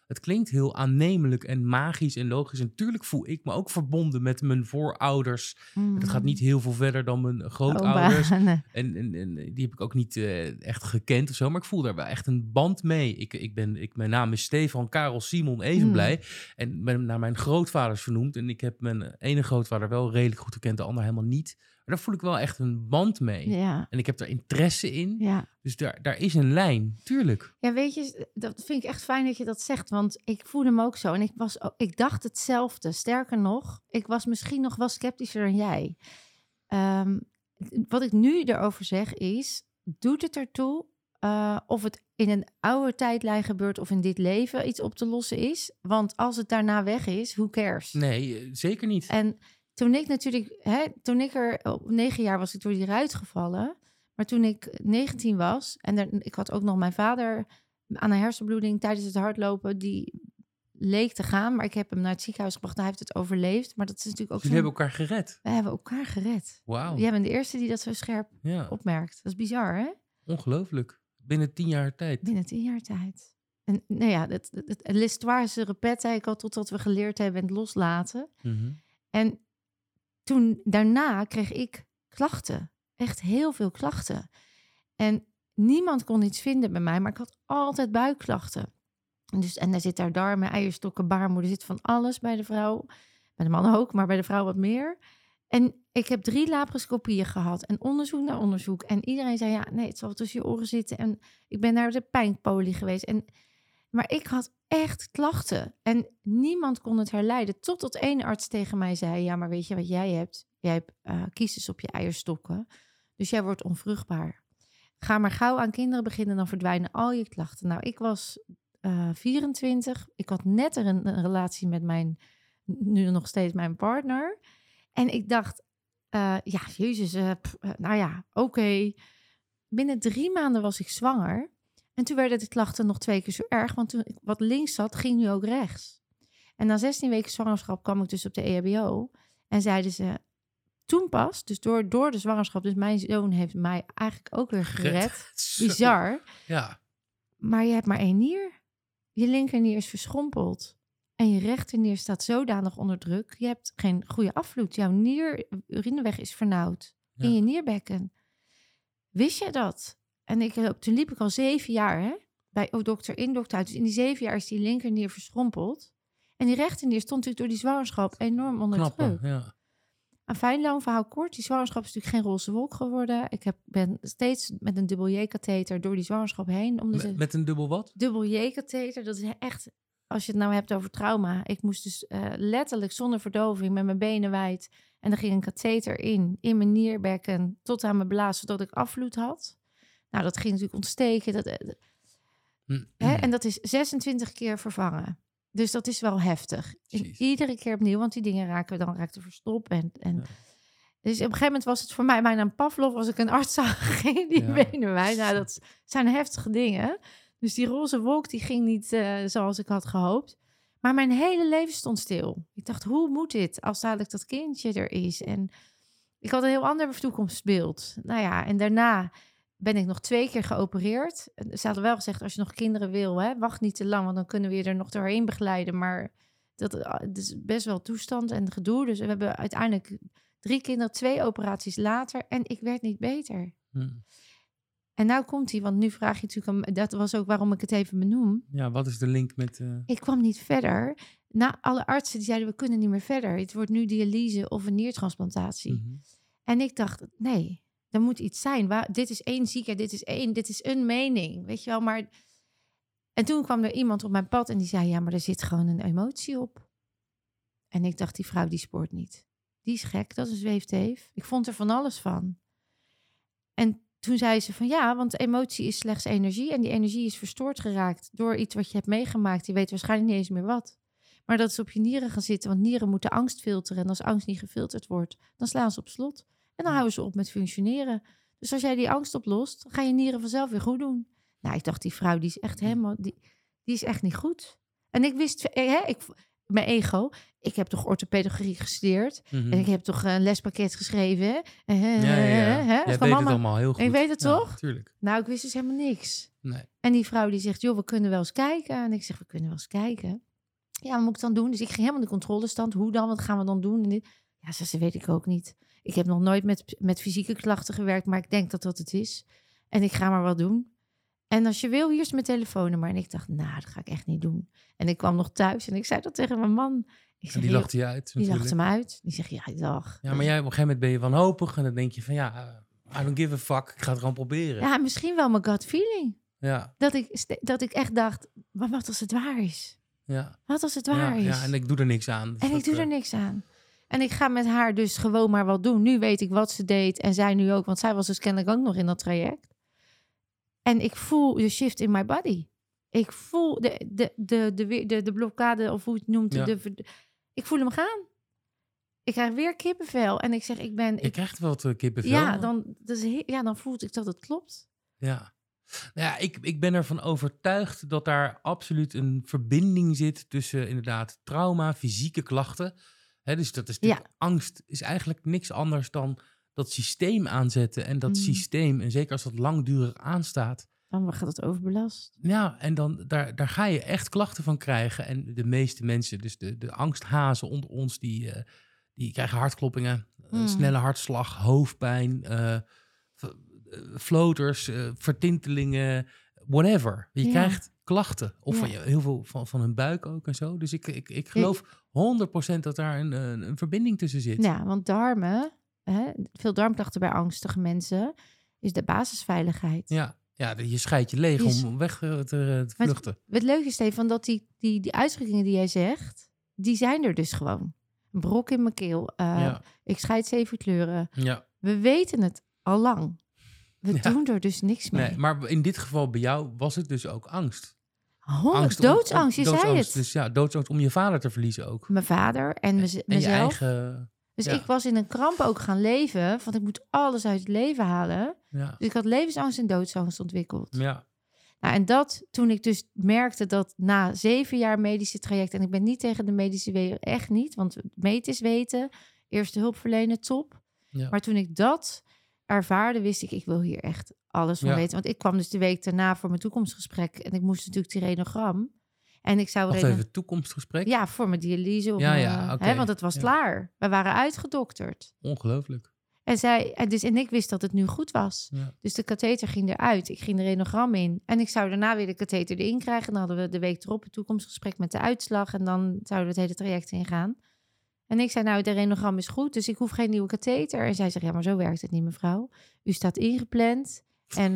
Het klinkt heel aannemelijk en magisch en logisch. En natuurlijk voel ik me ook verbonden met mijn voorouders. Dat gaat niet heel veel verder dan mijn grootouders. En die heb ik ook niet echt gekend of zo. Maar ik voel daar wel echt een band mee. Mijn naam is Stefan Karel Simon Evenblij. En ben naar mijn grootvaders vernoemd. En ik heb mijn ene grootvader wel redelijk goed gekend. De ander helemaal niet. Maar daar voel ik wel echt een band mee. Ja. En ik heb daar interesse in. Ja. Dus daar is een lijn, tuurlijk. Ja, weet je, dat vind ik echt fijn dat je dat zegt. Want ik voel hem ook zo. En ik dacht hetzelfde. Sterker nog, ik was misschien nog wel sceptischer dan jij. Wat ik nu erover zeg is, doet het ertoe of het in een oude tijdlijn gebeurt of in dit leven iets op te lossen is? Want als het daarna weg is, who cares? Nee, zeker niet. En Toen ik 9 jaar was ik door die ruit gevallen. Maar toen ik 19 was, en ik had ook nog mijn vader aan een hersenbloeding tijdens het hardlopen, die leek te gaan. Maar ik heb hem naar het ziekenhuis gebracht en hij heeft het overleefd. Maar dat is natuurlijk ook. Jullie hebben elkaar gered. We hebben elkaar gered. Wauw. Jij bent de eerste die dat zo scherp opmerkt. Dat is bizar, hè? Ongelooflijk. Binnen 10 jaar tijd. En nou ja, l'histoire se répète, ik al totdat we geleerd hebben en het loslaten. En toen daarna kreeg ik klachten. Echt heel veel klachten. En niemand kon iets vinden bij mij, maar ik had altijd buikklachten. Dus, en er zit daar darmen, eierstokken, baarmoeder, zit van alles bij de vrouw. Bij de man ook, maar bij de vrouw wat meer. En ik heb 3 laparoscopieën gehad en onderzoek naar onderzoek. En iedereen zei, ja, nee, het zal tussen je oren zitten. En ik ben naar de pijnpolie geweest. Maar ik had echt klachten en niemand kon het herleiden. Totdat 1 arts tegen mij zei, ja, maar weet je wat jij hebt? Jij hebt kiezers op je eierstokken, dus jij wordt onvruchtbaar. Ga maar gauw aan kinderen beginnen, dan verdwijnen al je klachten. Nou, ik was 24. Ik had net een relatie met nu nog steeds mijn partner. En ik dacht, ja, jezus, nou ja, oké. Binnen 3 maanden was ik zwanger. En toen werden de klachten nog 2 keer zo erg, want toen wat links zat, ging nu ook rechts. En na 16 weken zwangerschap kwam ik dus op de EHBO. En zeiden ze, toen pas, dus door de zwangerschap, dus mijn zoon heeft mij eigenlijk ook weer gered. Bizar. Ja. Maar je hebt maar 1 nier. Je linkernier is verschrompeld. En je rechternier staat zodanig onder druk. Je hebt geen goede afvloed. Jouw urineweg is vernauwd. Ja. In je nierbekken. Wist je dat? En toen liep ik al 7 jaar bij dokter in, dokter uit. Dus in die 7 jaar is die linkernier verschrompeld. En die rechternier stond natuurlijk door die zwangerschap enorm onder druk. Ja. Een fijn lang verhaal kort. Die zwangerschap is natuurlijk geen roze wolk geworden. Ik ben steeds met een dubbel J-katheter door die zwangerschap heen. Met een dubbel wat? Dubbel J-katheter. Dat is echt, als je het nou hebt over trauma. Ik moest dus letterlijk zonder verdoving met mijn benen wijd. En er ging een katheter in mijn nierbekken tot aan mijn blaas, zodat ik afvloed had. Nou, dat ging natuurlijk ontsteken. En dat is 26 keer vervangen. Dus dat is wel heftig. Iedere keer opnieuw, want die dingen raakten verstopt. Ja. Dus op een gegeven moment was het voor mij bijna een Pavlov. Als ik een arts zag, ging die benen wijd. Nou, dat zijn heftige dingen. Dus die roze wolk, die ging niet zoals ik had gehoopt. Maar mijn hele leven stond stil. Ik dacht, hoe moet dit als dadelijk dat kindje er is? En ik had een heel ander toekomstbeeld. Nou ja, en daarna ben ik nog 2 keer geopereerd. Ze hadden wel gezegd, als je nog kinderen wil, wacht niet te lang, want dan kunnen we je er nog doorheen begeleiden. Maar dat is best wel toestand en gedoe. Dus we hebben uiteindelijk 3 kinderen, 2 operaties later. En ik werd niet beter. Hmm. En nou komt hij, want nu vraag je natuurlijk, dat was ook waarom ik het even benoem. Ja, wat is de link met... Ik kwam niet verder. Na alle artsen die zeiden, we kunnen niet meer verder. Het wordt nu dialyse of een niertransplantatie. Mm-hmm. En ik dacht, nee, er moet iets zijn. Dit is 1 ziekte, dit is een mening, weet je wel. Maar... En toen kwam er iemand op mijn pad en die zei, ja, maar er zit gewoon een emotie op. En ik dacht, die vrouw die spoort niet. Die is gek, dat is een zweefteef. Ik vond er van alles van. En toen zei ze van ja, want emotie is slechts energie. En die energie is verstoord geraakt door iets wat je hebt meegemaakt. Je weet waarschijnlijk niet eens meer wat. Maar dat is op je nieren gaan zitten. Want nieren moeten angst filteren. En als angst niet gefilterd wordt, dan slaan ze op slot. En dan houden ze op met functioneren. Dus als jij die angst oplost, dan gaan je nieren vanzelf weer goed doen. Nou, ik dacht, die vrouw die is echt helemaal... Die is echt niet goed. En ik wist... mijn ego, ik heb toch orthopedagogie gestudeerd. Mm-hmm. En ik heb toch een lespakket geschreven. Jij weet het allemaal heel goed. Ik weet het toch? Tuurlijk. Nou, ik wist dus helemaal niks. Nee. En die vrouw die zegt, joh, we kunnen wel eens kijken. En ik zeg, we kunnen wel eens kijken. Ja, wat moet ik dan doen? Dus ik ging helemaal de controlestand. Hoe dan? Wat gaan we dan doen? En dit, ja, ze weet ik ook niet. Ik heb nog nooit met fysieke klachten gewerkt, maar ik denk dat het is. En ik ga maar wat doen. En als je wil, hier is mijn telefoonnummer. En ik dacht, dat ga ik echt niet doen. En ik kwam nog thuis en ik zei dat tegen mijn man. Ik zeg, en die lachte je uit? Die lachte me uit. Die zegt, ja, dag. Ja, maar jij op een gegeven moment ben je wanhopig. En dan denk je van, ja, I don't give a fuck. Ik ga het gewoon proberen. Ja, misschien wel mijn gut feeling. Ja. Dat ik echt dacht, maar wat als het waar is? Ja. Wat als het waar is? Ja, en ik doe er niks aan. Dus En ik ga met haar dus gewoon maar wat doen. Nu weet ik wat ze deed en zij nu ook. Want zij was dus kennelijk ook nog in dat traject. En ik voel de shift in my body. Ik voel de blokkade, of hoe je het noemt. Ja. Ik voel hem gaan. Ik krijg weer kippenvel. En ik zeg, Je krijgt wel kippenvel. Ja, dan voel ik dat het klopt. Ja. Nou ja, ik ben ervan overtuigd dat daar absoluut een verbinding zit tussen inderdaad trauma, fysieke klachten. Dus dat is natuurlijk angst is eigenlijk niks anders dan dat systeem aanzetten en dat systeem, en zeker als dat langdurig aanstaat... Dan gaat het overbelast. Ja, en dan, daar ga je echt klachten van krijgen. En de meeste mensen, dus de angsthazen onder ons, die krijgen hartkloppingen, snelle hartslag, hoofdpijn, floters, vertintelingen, whatever. Je krijgt klachten. Of van je, heel veel van hun buik ook en zo. Dus ik geloof 100% dat daar een verbinding tussen zit. Ja, want darmen, veel darmklachten bij angstige mensen, is de basisveiligheid. Ja, je scheidt je leeg om weg te vluchten. Het leuke is, Stefan, dat die uitdrukkingen die jij zegt, die zijn er dus gewoon. Brok in mijn keel. Ik scheid 7 kleuren. Ja. We weten het al lang. We doen er dus niks mee. Nee, maar in dit geval bij jou was het dus ook angst. Doodsangst, zei het. Dus ja, doodsangst om je vader te verliezen ook. Mijn vader en mezelf. En je eigen... Dus ik was in een kramp ook gaan leven. Want ik moet alles uit het leven halen. Ja. Dus ik had levensangst en doodsangst ontwikkeld. Ja. Nou, en dat, toen ik dus merkte dat na 7 jaar medische traject... en ik ben niet tegen de medische wereld, echt niet. Want meten is weten, eerste hulp verlenen, top. Ja. Maar toen ik dat ervaarde, wist ik wil hier echt alles van weten. Want ik kwam dus de week daarna voor mijn toekomstgesprek... en ik moest natuurlijk die renogram. En ik zou... even toekomstgesprek? Ja, voor mijn dialyse. Of want het was klaar. We waren uitgedokterd. Ongelooflijk. En ik wist dat het nu goed was. Ja. Dus de katheter ging eruit. Ik ging de renogram in. En ik zou daarna weer de katheter erin krijgen. En dan hadden we de week erop een toekomstgesprek met de uitslag. En dan zouden we het hele traject ingaan. En ik zei, de renogram is goed. Dus ik hoef geen nieuwe katheter. En zij zegt, maar zo werkt het niet, mevrouw. U staat ingepland. En,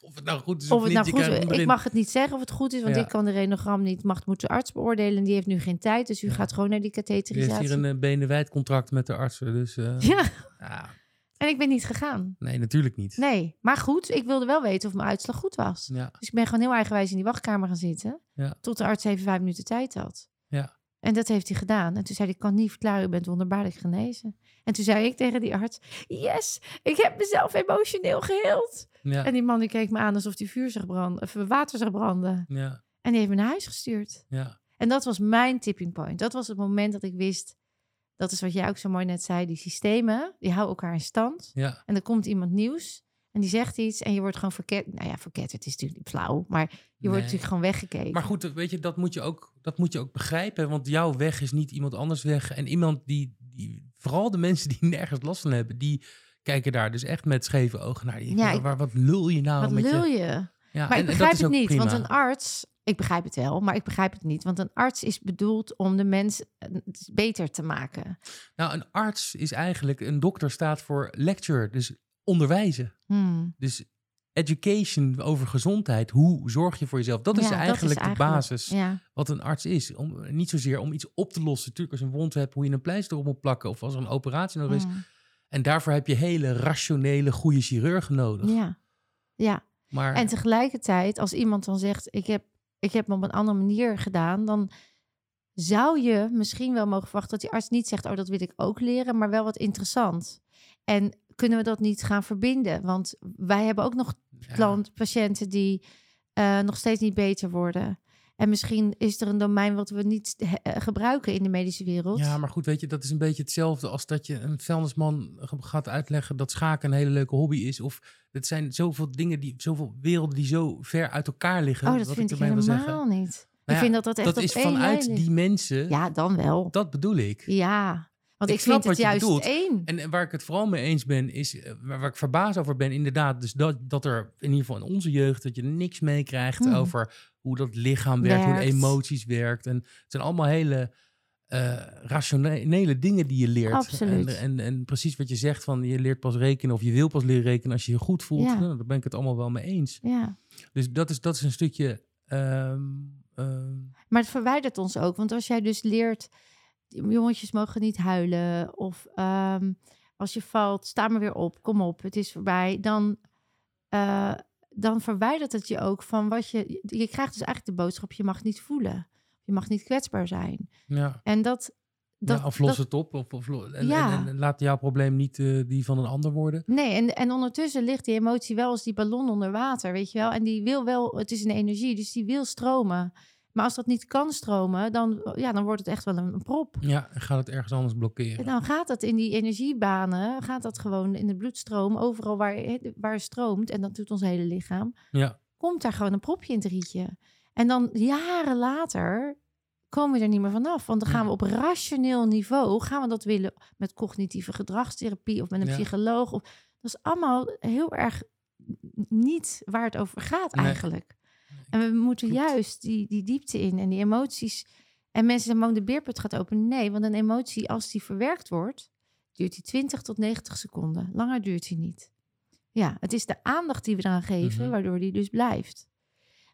of het nou goed is of het niet. Ik mag het niet zeggen of het goed is. Want ik kan de renogram niet. Moet de arts beoordelen. Die heeft nu geen tijd. Dus u gaat gewoon naar die katheterisatie. Er is hier een benenwijd contract met de artsen. Dus, En ik ben niet gegaan. Nee, natuurlijk niet. Nee, maar goed. Ik wilde wel weten of mijn uitslag goed was. Ja. Dus ik ben gewoon heel eigenwijs in die wachtkamer gaan zitten. Ja. Tot de arts even 5 minuten tijd had. Ja. En dat heeft hij gedaan. En toen zei hij, ik kan niet verklaren, u bent wonderbaarlijk genezen. En toen zei ik tegen die arts, yes, ik heb mezelf emotioneel geheeld. Ja. En die man die keek me aan alsof die water zag branden. Ja. En die heeft me naar huis gestuurd. Ja. En dat was mijn tipping point. Dat was het moment dat ik wist, dat is wat jij ook zo mooi net zei, die systemen, die houden elkaar in stand. Ja. En er komt iemand nieuws en die zegt iets en je wordt gewoon verketterd. Nou ja, verketterd, het is natuurlijk niet flauw, maar wordt natuurlijk gewoon weggekeken. Maar goed, weet je, dat moet je ook begrijpen, want jouw weg is niet iemand anders weg. En iemand die vooral de mensen die nergens last van hebben, die kijken daar dus echt met scheve ogen naar. Wat lul je nou? Wat lul je? Ja, maar ik begrijp het niet, prima. Want een arts, ik begrijp het wel, maar ik begrijp het niet. Want een arts is bedoeld om de mens beter te maken. Nou, een arts is eigenlijk, een dokter staat voor lecture, dus onderwijzen. Dus education over gezondheid. Hoe zorg je voor jezelf? Dat is eigenlijk de basis wat een arts is. Niet zozeer om iets op te lossen. Natuurlijk als je een wond hebt, hoe je een pleister op moet plakken. Of als er een operatie nodig is. En daarvoor heb je hele rationele, goede chirurgen nodig. Ja. Maar, en tegelijkertijd, als iemand dan zegt... Ik heb me op een andere manier gedaan... dan zou je misschien wel mogen verwachten dat die arts niet zegt... oh, dat wil ik ook leren, maar wel wat interessant. En kunnen we dat niet gaan verbinden? Want wij hebben ook nog patiënten die nog steeds niet beter worden. En misschien is er een domein wat we niet gebruiken in de medische wereld. Ja, maar goed, weet je, dat is een beetje hetzelfde als dat je een vuilnisman gaat uitleggen dat schaken een hele leuke hobby is. Of het zijn zoveel dingen, zoveel werelden die zo ver uit elkaar liggen. Oh, dat vind ik helemaal niet. Nou, ik vind dat echt dat is vanuit die mensen. Ja, dan wel. Dat bedoel ik. Ja. Want ik vind het juist één. En waar ik het vooral mee eens ben, is waar ik verbaasd over ben, inderdaad, dus dat er in ieder geval in onze jeugd dat je niks meekrijgt over hoe dat lichaam werkt, hoe de emoties werkt. En het zijn allemaal hele rationele dingen die je leert. Absoluut. En precies wat je zegt van je leert pas rekenen of je wil pas leren rekenen als je je goed voelt. Ja. Nou, daar ben ik het allemaal wel mee eens. Ja. Dus dat is een stukje. Maar het verwijdert ons ook, want als jij dus leert. Jongetjes mogen niet huilen. Of als je valt, sta maar weer op. Kom op, het is voorbij. Dan verwijdert het je ook van wat je... Je krijgt dus eigenlijk de boodschap, je mag niet voelen. Je mag niet kwetsbaar zijn. Ja. En of los het op. En laat jouw probleem niet die van een ander worden. Nee, en ondertussen ligt die emotie wel als die ballon onder water, weet je wel. En die wil wel... Het is een energie, dus die wil stromen. Maar als dat niet kan stromen, dan wordt het echt wel een prop. Ja, en gaat het ergens anders blokkeren. En dan gaat dat in die energiebanen, gaat dat gewoon in de bloedstroom, overal waar het stroomt, en dat doet ons hele lichaam, komt daar gewoon een propje in het rietje. En dan jaren later komen we er niet meer vanaf. Want dan gaan we op rationeel niveau, gaan we dat willen met cognitieve gedragstherapie of met een psycholoog. Of, dat is allemaal heel erg niet waar het over gaat eigenlijk. Nee. En we moeten juist die diepte in en die emoties. En mensen zeggen, de beerput gaat open. Nee, want een emotie, als die verwerkt wordt, duurt die 20 tot 90 seconden. Langer duurt die niet. Ja, het is de aandacht die we eraan geven, waardoor die dus blijft.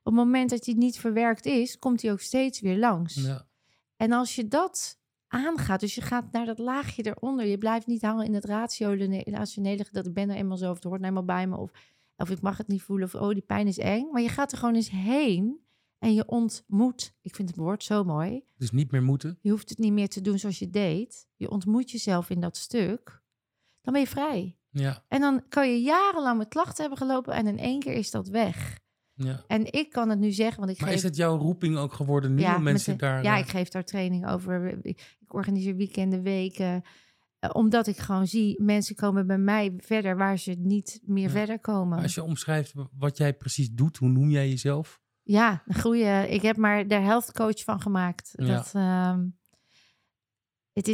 Op het moment dat die niet verwerkt is, komt die ook steeds weer langs. Ja. En als je dat aangaat, dus je gaat naar dat laagje eronder, je blijft niet hangen in het rationele, dat ik ben er eenmaal zo, of het hoort nou eenmaal bij me, of ik mag het niet voelen, of oh, die pijn is eng. Maar je gaat er gewoon eens heen en je ontmoet, ik vind het woord zo mooi. Dus niet meer moeten? Je hoeft het niet meer te doen zoals je deed. Je ontmoet jezelf in dat stuk. Dan ben je vrij. Ja. En dan kan je jarenlang met klachten hebben gelopen en in één keer is dat weg. Ja. En ik kan het nu zeggen, want ik geef... Maar is het jouw roeping ook geworden nu? Ja, mensen daar... ja, ik geef daar training over. Ik organiseer weekenden, weken. Omdat ik gewoon zie, mensen komen bij mij verder waar ze niet meer verder komen. Maar als je omschrijft wat jij precies doet, hoe noem jij jezelf? Ja, goeie. Ik heb maar de health coach van gemaakt. Ja. Dat...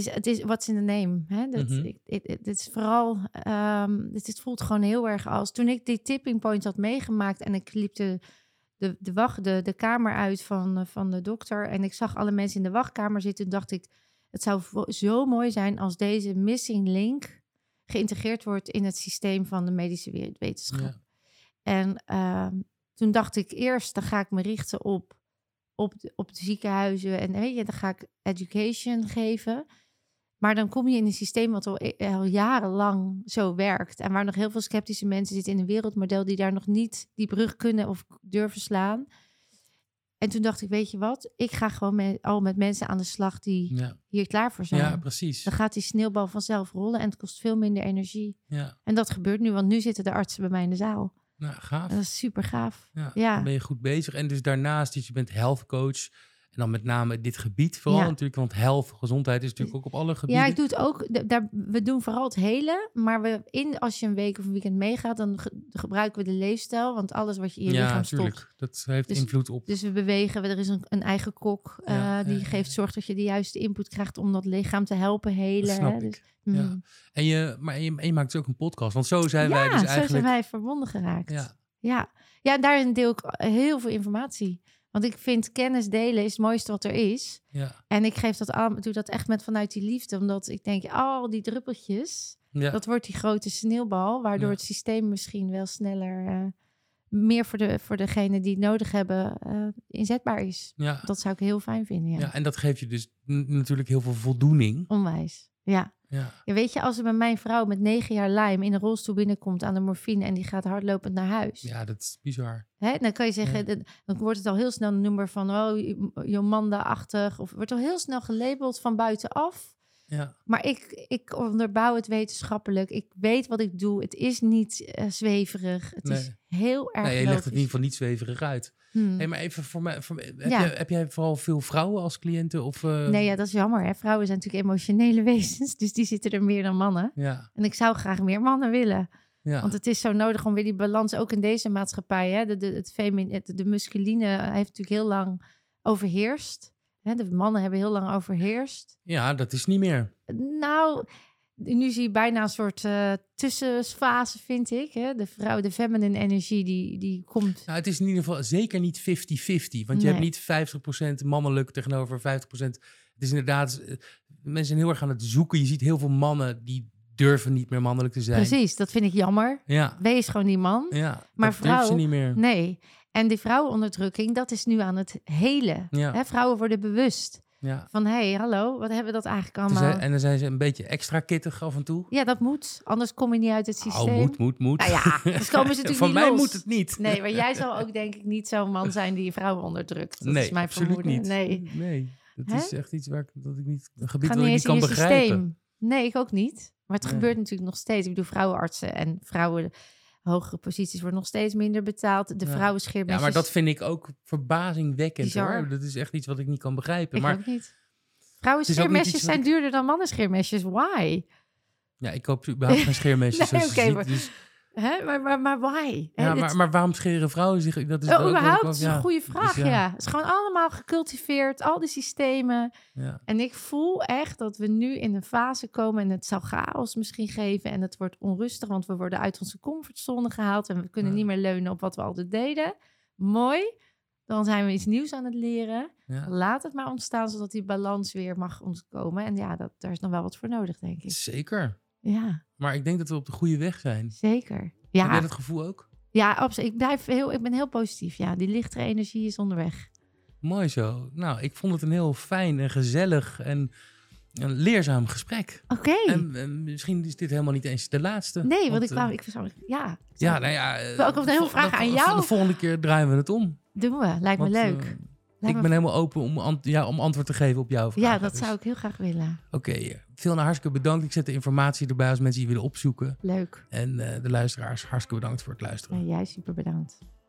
Het is what's in the name. Hè? Het voelt gewoon heel erg als... Toen ik die tipping point had meegemaakt... en ik liep de kamer uit van de dokter... en ik zag alle mensen in de wachtkamer zitten... dacht ik, het zou zo mooi zijn... als deze missing link geïntegreerd wordt... in het systeem van de medische wetenschap. Ja. En toen dacht ik eerst... dan ga ik me richten op de ziekenhuizen en weet je, dan ga ik education geven. Maar dan kom je in een systeem wat al jarenlang zo werkt. En waar nog heel veel sceptische mensen zitten in een wereldmodel... die daar nog niet die brug kunnen of durven slaan. En toen dacht ik, weet je wat? Ik ga gewoon met mensen aan de slag die hier klaar voor zijn. Ja, precies. Dan gaat die sneeuwbal vanzelf rollen en het kost veel minder energie. Ja. En dat gebeurt nu, want nu zitten de artsen bij mij in de zaal. Nou, gaaf. Dat is super gaaf. Ja, ja. Dan ben je goed bezig. En dus daarnaast, je bent health coach. En dan met name dit gebied vooral natuurlijk. Want health, gezondheid is natuurlijk ook op alle gebieden. Ja, ik doe het ook. We doen vooral het hele. Maar als je een week of een weekend meegaat, dan gebruiken we de leefstijl. Want alles wat je in je lichaam stopt. Ja, natuurlijk. Dat heeft invloed op. Dus we bewegen. Er is een eigen kok. Die geeft zorg dat je de juiste input krijgt om dat lichaam te helpen helen. Dat snap ik. Ja. En je maakt dus ook een podcast. Want zo zijn wij dus eigenlijk... Ja, zo zijn wij verbonden geraakt. Ja, daarin deel ik heel veel informatie. Want ik vind kennis delen is het mooiste wat er is. Ja. En ik geef dat aan, doe dat echt vanuit die liefde. Omdat ik denk, die druppeltjes... Dat wordt die grote sneeuwbal... waardoor het systeem misschien wel sneller... meer voor degene die het nodig hebben inzetbaar is. Ja. Dat zou ik heel fijn vinden. Ja. Ja, en dat geeft je dus natuurlijk heel veel voldoening. Onwijs, ja. Weet je, als er bij mijn vrouw met 9 jaar Lyme in een rolstoel binnenkomt aan de morfine... en die gaat hardlopend naar huis. Ja, dat is bizar. Hè? Dan kan je zeggen, dan wordt het al heel snel een nummer van... Jomanda-achtig, of wordt al heel snel gelabeld van buitenaf. Ja. Maar ik onderbouw het wetenschappelijk. Ik weet wat ik doe. Het is niet zweverig. Het is heel erg je legt het in ieder geval niet zweverig uit. Hey, maar even voor mij... Heb jij vooral veel vrouwen als cliënten? Of, Nee, ja, dat is jammer. Hè? Vrouwen zijn natuurlijk emotionele wezens. Dus die zitten er meer dan mannen. Ja. En ik zou graag meer mannen willen. Ja. Want het is zo nodig om weer die balans... ook in deze maatschappij. Hè? De masculine heeft natuurlijk heel lang overheerst. De mannen hebben heel lang overheerst. Ja, dat is niet meer. Nou, nu zie je bijna een soort tussenfase, vind ik. Hè? De vrouw, de feminine energie, die komt... Nou, het is in ieder geval zeker niet 50-50. Want je hebt niet 50% mannelijk tegenover 50%. Het is inderdaad... Mensen zijn heel erg aan het zoeken. Je ziet heel veel mannen die durven niet meer mannelijk te zijn. Precies, dat vind ik jammer. Ja. Wees gewoon die man. Ja, maar vrouwen durven ze niet meer. Nee. En die vrouwenonderdrukking, dat is nu aan het helen. Ja. He, vrouwen worden bewust van... hallo, wat hebben we dat eigenlijk allemaal? En dan zijn ze een beetje extra kittig af en toe. Ja, dat moet. Anders kom je niet uit het systeem. Oh, moet. Nou ja, dus komen ze natuurlijk van niet mij los. Moet het niet. Nee, maar jij zal ook denk ik niet zo'n man zijn die je vrouwen onderdrukt. Dat is mijn vermoeden. Niet. Nee, dat is echt iets waar ik niet kan begrijpen. Systeem. Nee, ik ook niet. Maar het gebeurt natuurlijk nog steeds. Ik bedoel, vrouwenartsen en vrouwen... Hogere posities worden nog steeds minder betaald. De vrouwen scheermesjes... Ja, maar dat vind ik ook verbazingwekkend, hoor. Dat is echt iets wat ik niet kan begrijpen. Ik ook niet. Vrouwen scheermesjes zijn duurder dan mannen scheermesjes. Why? Ja, ik koop überhaupt geen scheermesjes. Nee, dus Hè? Maar why? Ja, maar waarom scheren vrouwen zich? Dat is überhaupt dat is een goede vraag, dus ja. Het is gewoon allemaal gecultiveerd, al die systemen. Ja. En ik voel echt dat we nu in een fase komen en het zal chaos misschien geven. En het wordt onrustig, want we worden uit onze comfortzone gehaald. En we kunnen niet meer leunen op wat we altijd deden. Mooi. Dan zijn we iets nieuws aan het leren. Ja. Laat het maar ontstaan, zodat die balans weer mag ontkomen. En ja, daar is nog wel wat voor nodig, denk ik. Zeker. Ja. Maar ik denk dat we op de goede weg zijn. Zeker. Ja. Heb jij dat gevoel ook? Ja, absoluut. Ik ben heel positief. Ja, die lichtere energie is onderweg. Mooi zo. Nou, ik vond het een heel fijn en gezellig en een leerzaam gesprek. Oké. Okay. En misschien is dit helemaal niet eens de laatste. Nee, want ik persoonlijk... Ja. Ja, nou ja... ook nog een hele vraag aan jou. De volgende keer draaien we het om. Doen we. Lijkt me leuk. Ik ben helemaal open om antwoord te geven op jouw vraag. Ja, dat zou ik heel graag willen. Oké, Vilna, hartstikke bedankt. Ik zet de informatie erbij als mensen die willen opzoeken. Leuk. En de luisteraars, hartstikke bedankt voor het luisteren. Ja, jij super bedankt.